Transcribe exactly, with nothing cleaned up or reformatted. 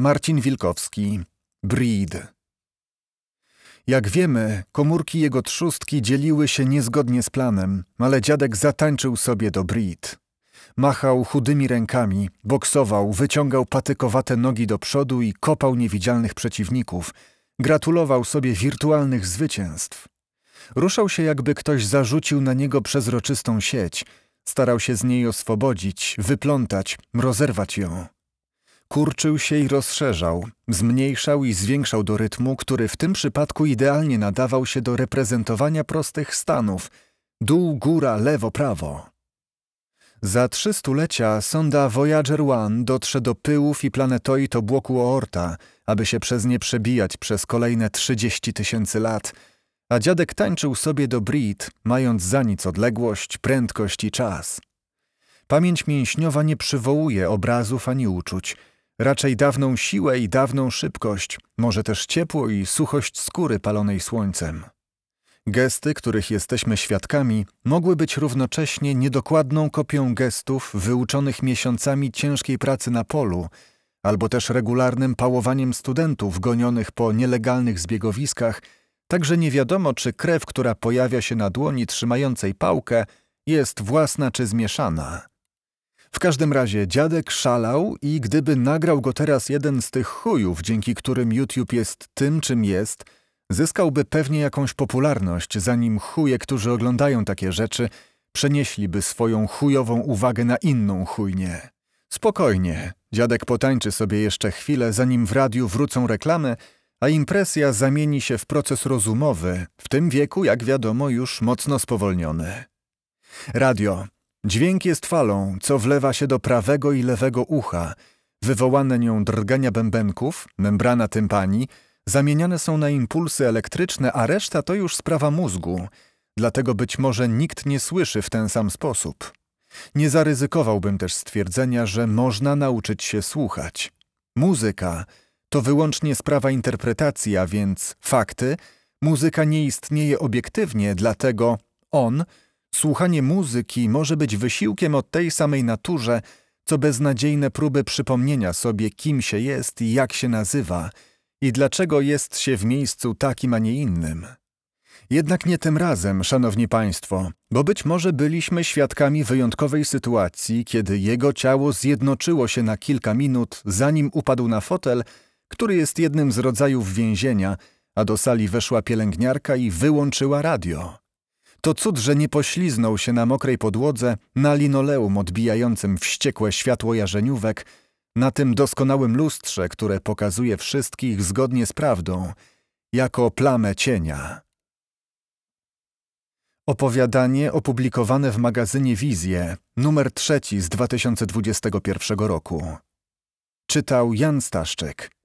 Marcin Wilkowski, Breed. Jak wiemy, komórki jego trzustki dzieliły się niezgodnie z planem, ale dziadek zatańczył sobie do Breed. Machał chudymi rękami, boksował, wyciągał patykowate nogi do przodu i kopał niewidzialnych przeciwników. Gratulował sobie wirtualnych zwycięstw. Ruszał się, jakby ktoś zarzucił na niego przezroczystą sieć. Starał się z niej oswobodzić, wyplątać, rozerwać ją. Kurczył się i rozszerzał, zmniejszał i zwiększał do rytmu, który w tym przypadku idealnie nadawał się do reprezentowania prostych stanów. Dół, góra, lewo, prawo. Za trzy stulecia sonda Voyager jeden dotrze do pyłów i planetoid obłoku Oorta, aby się przez nie przebijać przez kolejne trzydzieści tysięcy lat, a dziadek tańczył sobie do Breed, mając za nic odległość, prędkość i czas. Pamięć mięśniowa nie przywołuje obrazów ani uczuć, raczej dawną siłę i dawną szybkość, może też ciepło i suchość skóry palonej słońcem. Gesty, których jesteśmy świadkami, mogły być równocześnie niedokładną kopią gestów wyuczonych miesiącami ciężkiej pracy na polu, albo też regularnym pałowaniem studentów gonionych po nielegalnych zbiegowiskach, także nie wiadomo, czy krew, która pojawia się na dłoni trzymającej pałkę, jest własna czy zmieszana. W każdym razie dziadek szalał i gdyby nagrał go teraz jeden z tych chujów, dzięki którym YouTube jest tym, czym jest, zyskałby pewnie jakąś popularność, zanim chuje, którzy oglądają takie rzeczy, przenieśliby swoją chujową uwagę na inną chujnię. Spokojnie, dziadek potańczy sobie jeszcze chwilę, zanim w radiu wrócą reklamy, a impresja zamieni się w proces rozumowy, w tym wieku, jak wiadomo, już mocno spowolniony. Radio. Dźwięk jest falą, co wlewa się do prawego i lewego ucha. Wywołane nią drgania bębenków, membrana tympani, zamieniane są na impulsy elektryczne, a reszta to już sprawa mózgu. Dlatego być może nikt nie słyszy w ten sam sposób. Nie zaryzykowałbym też stwierdzenia, że można nauczyć się słuchać. Muzyka to wyłącznie sprawa interpretacji, a więc fakty. Muzyka nie istnieje obiektywnie, dlatego on, słuchanie muzyki, może być wysiłkiem o tej samej naturze, co beznadziejne próby przypomnienia sobie, kim się jest i jak się nazywa, i dlaczego jest się w miejscu takim, a nie innym. Jednak nie tym razem, szanowni państwo, bo być może byliśmy świadkami wyjątkowej sytuacji, kiedy jego ciało zjednoczyło się na kilka minut, zanim upadł na fotel, który jest jednym z rodzajów więzienia, a do sali weszła pielęgniarka i wyłączyła radio. To cud, że nie pośliznął się na mokrej podłodze, na linoleum odbijającym wściekłe światło jarzeniówek, na tym doskonałym lustrze, które pokazuje wszystkich zgodnie z prawdą, jako plamę cienia. Opowiadanie opublikowane w magazynie Wizje, numer trzeci z dwa tysiące dwudziestego pierwszego roku. Czytał Jan Staszczyk.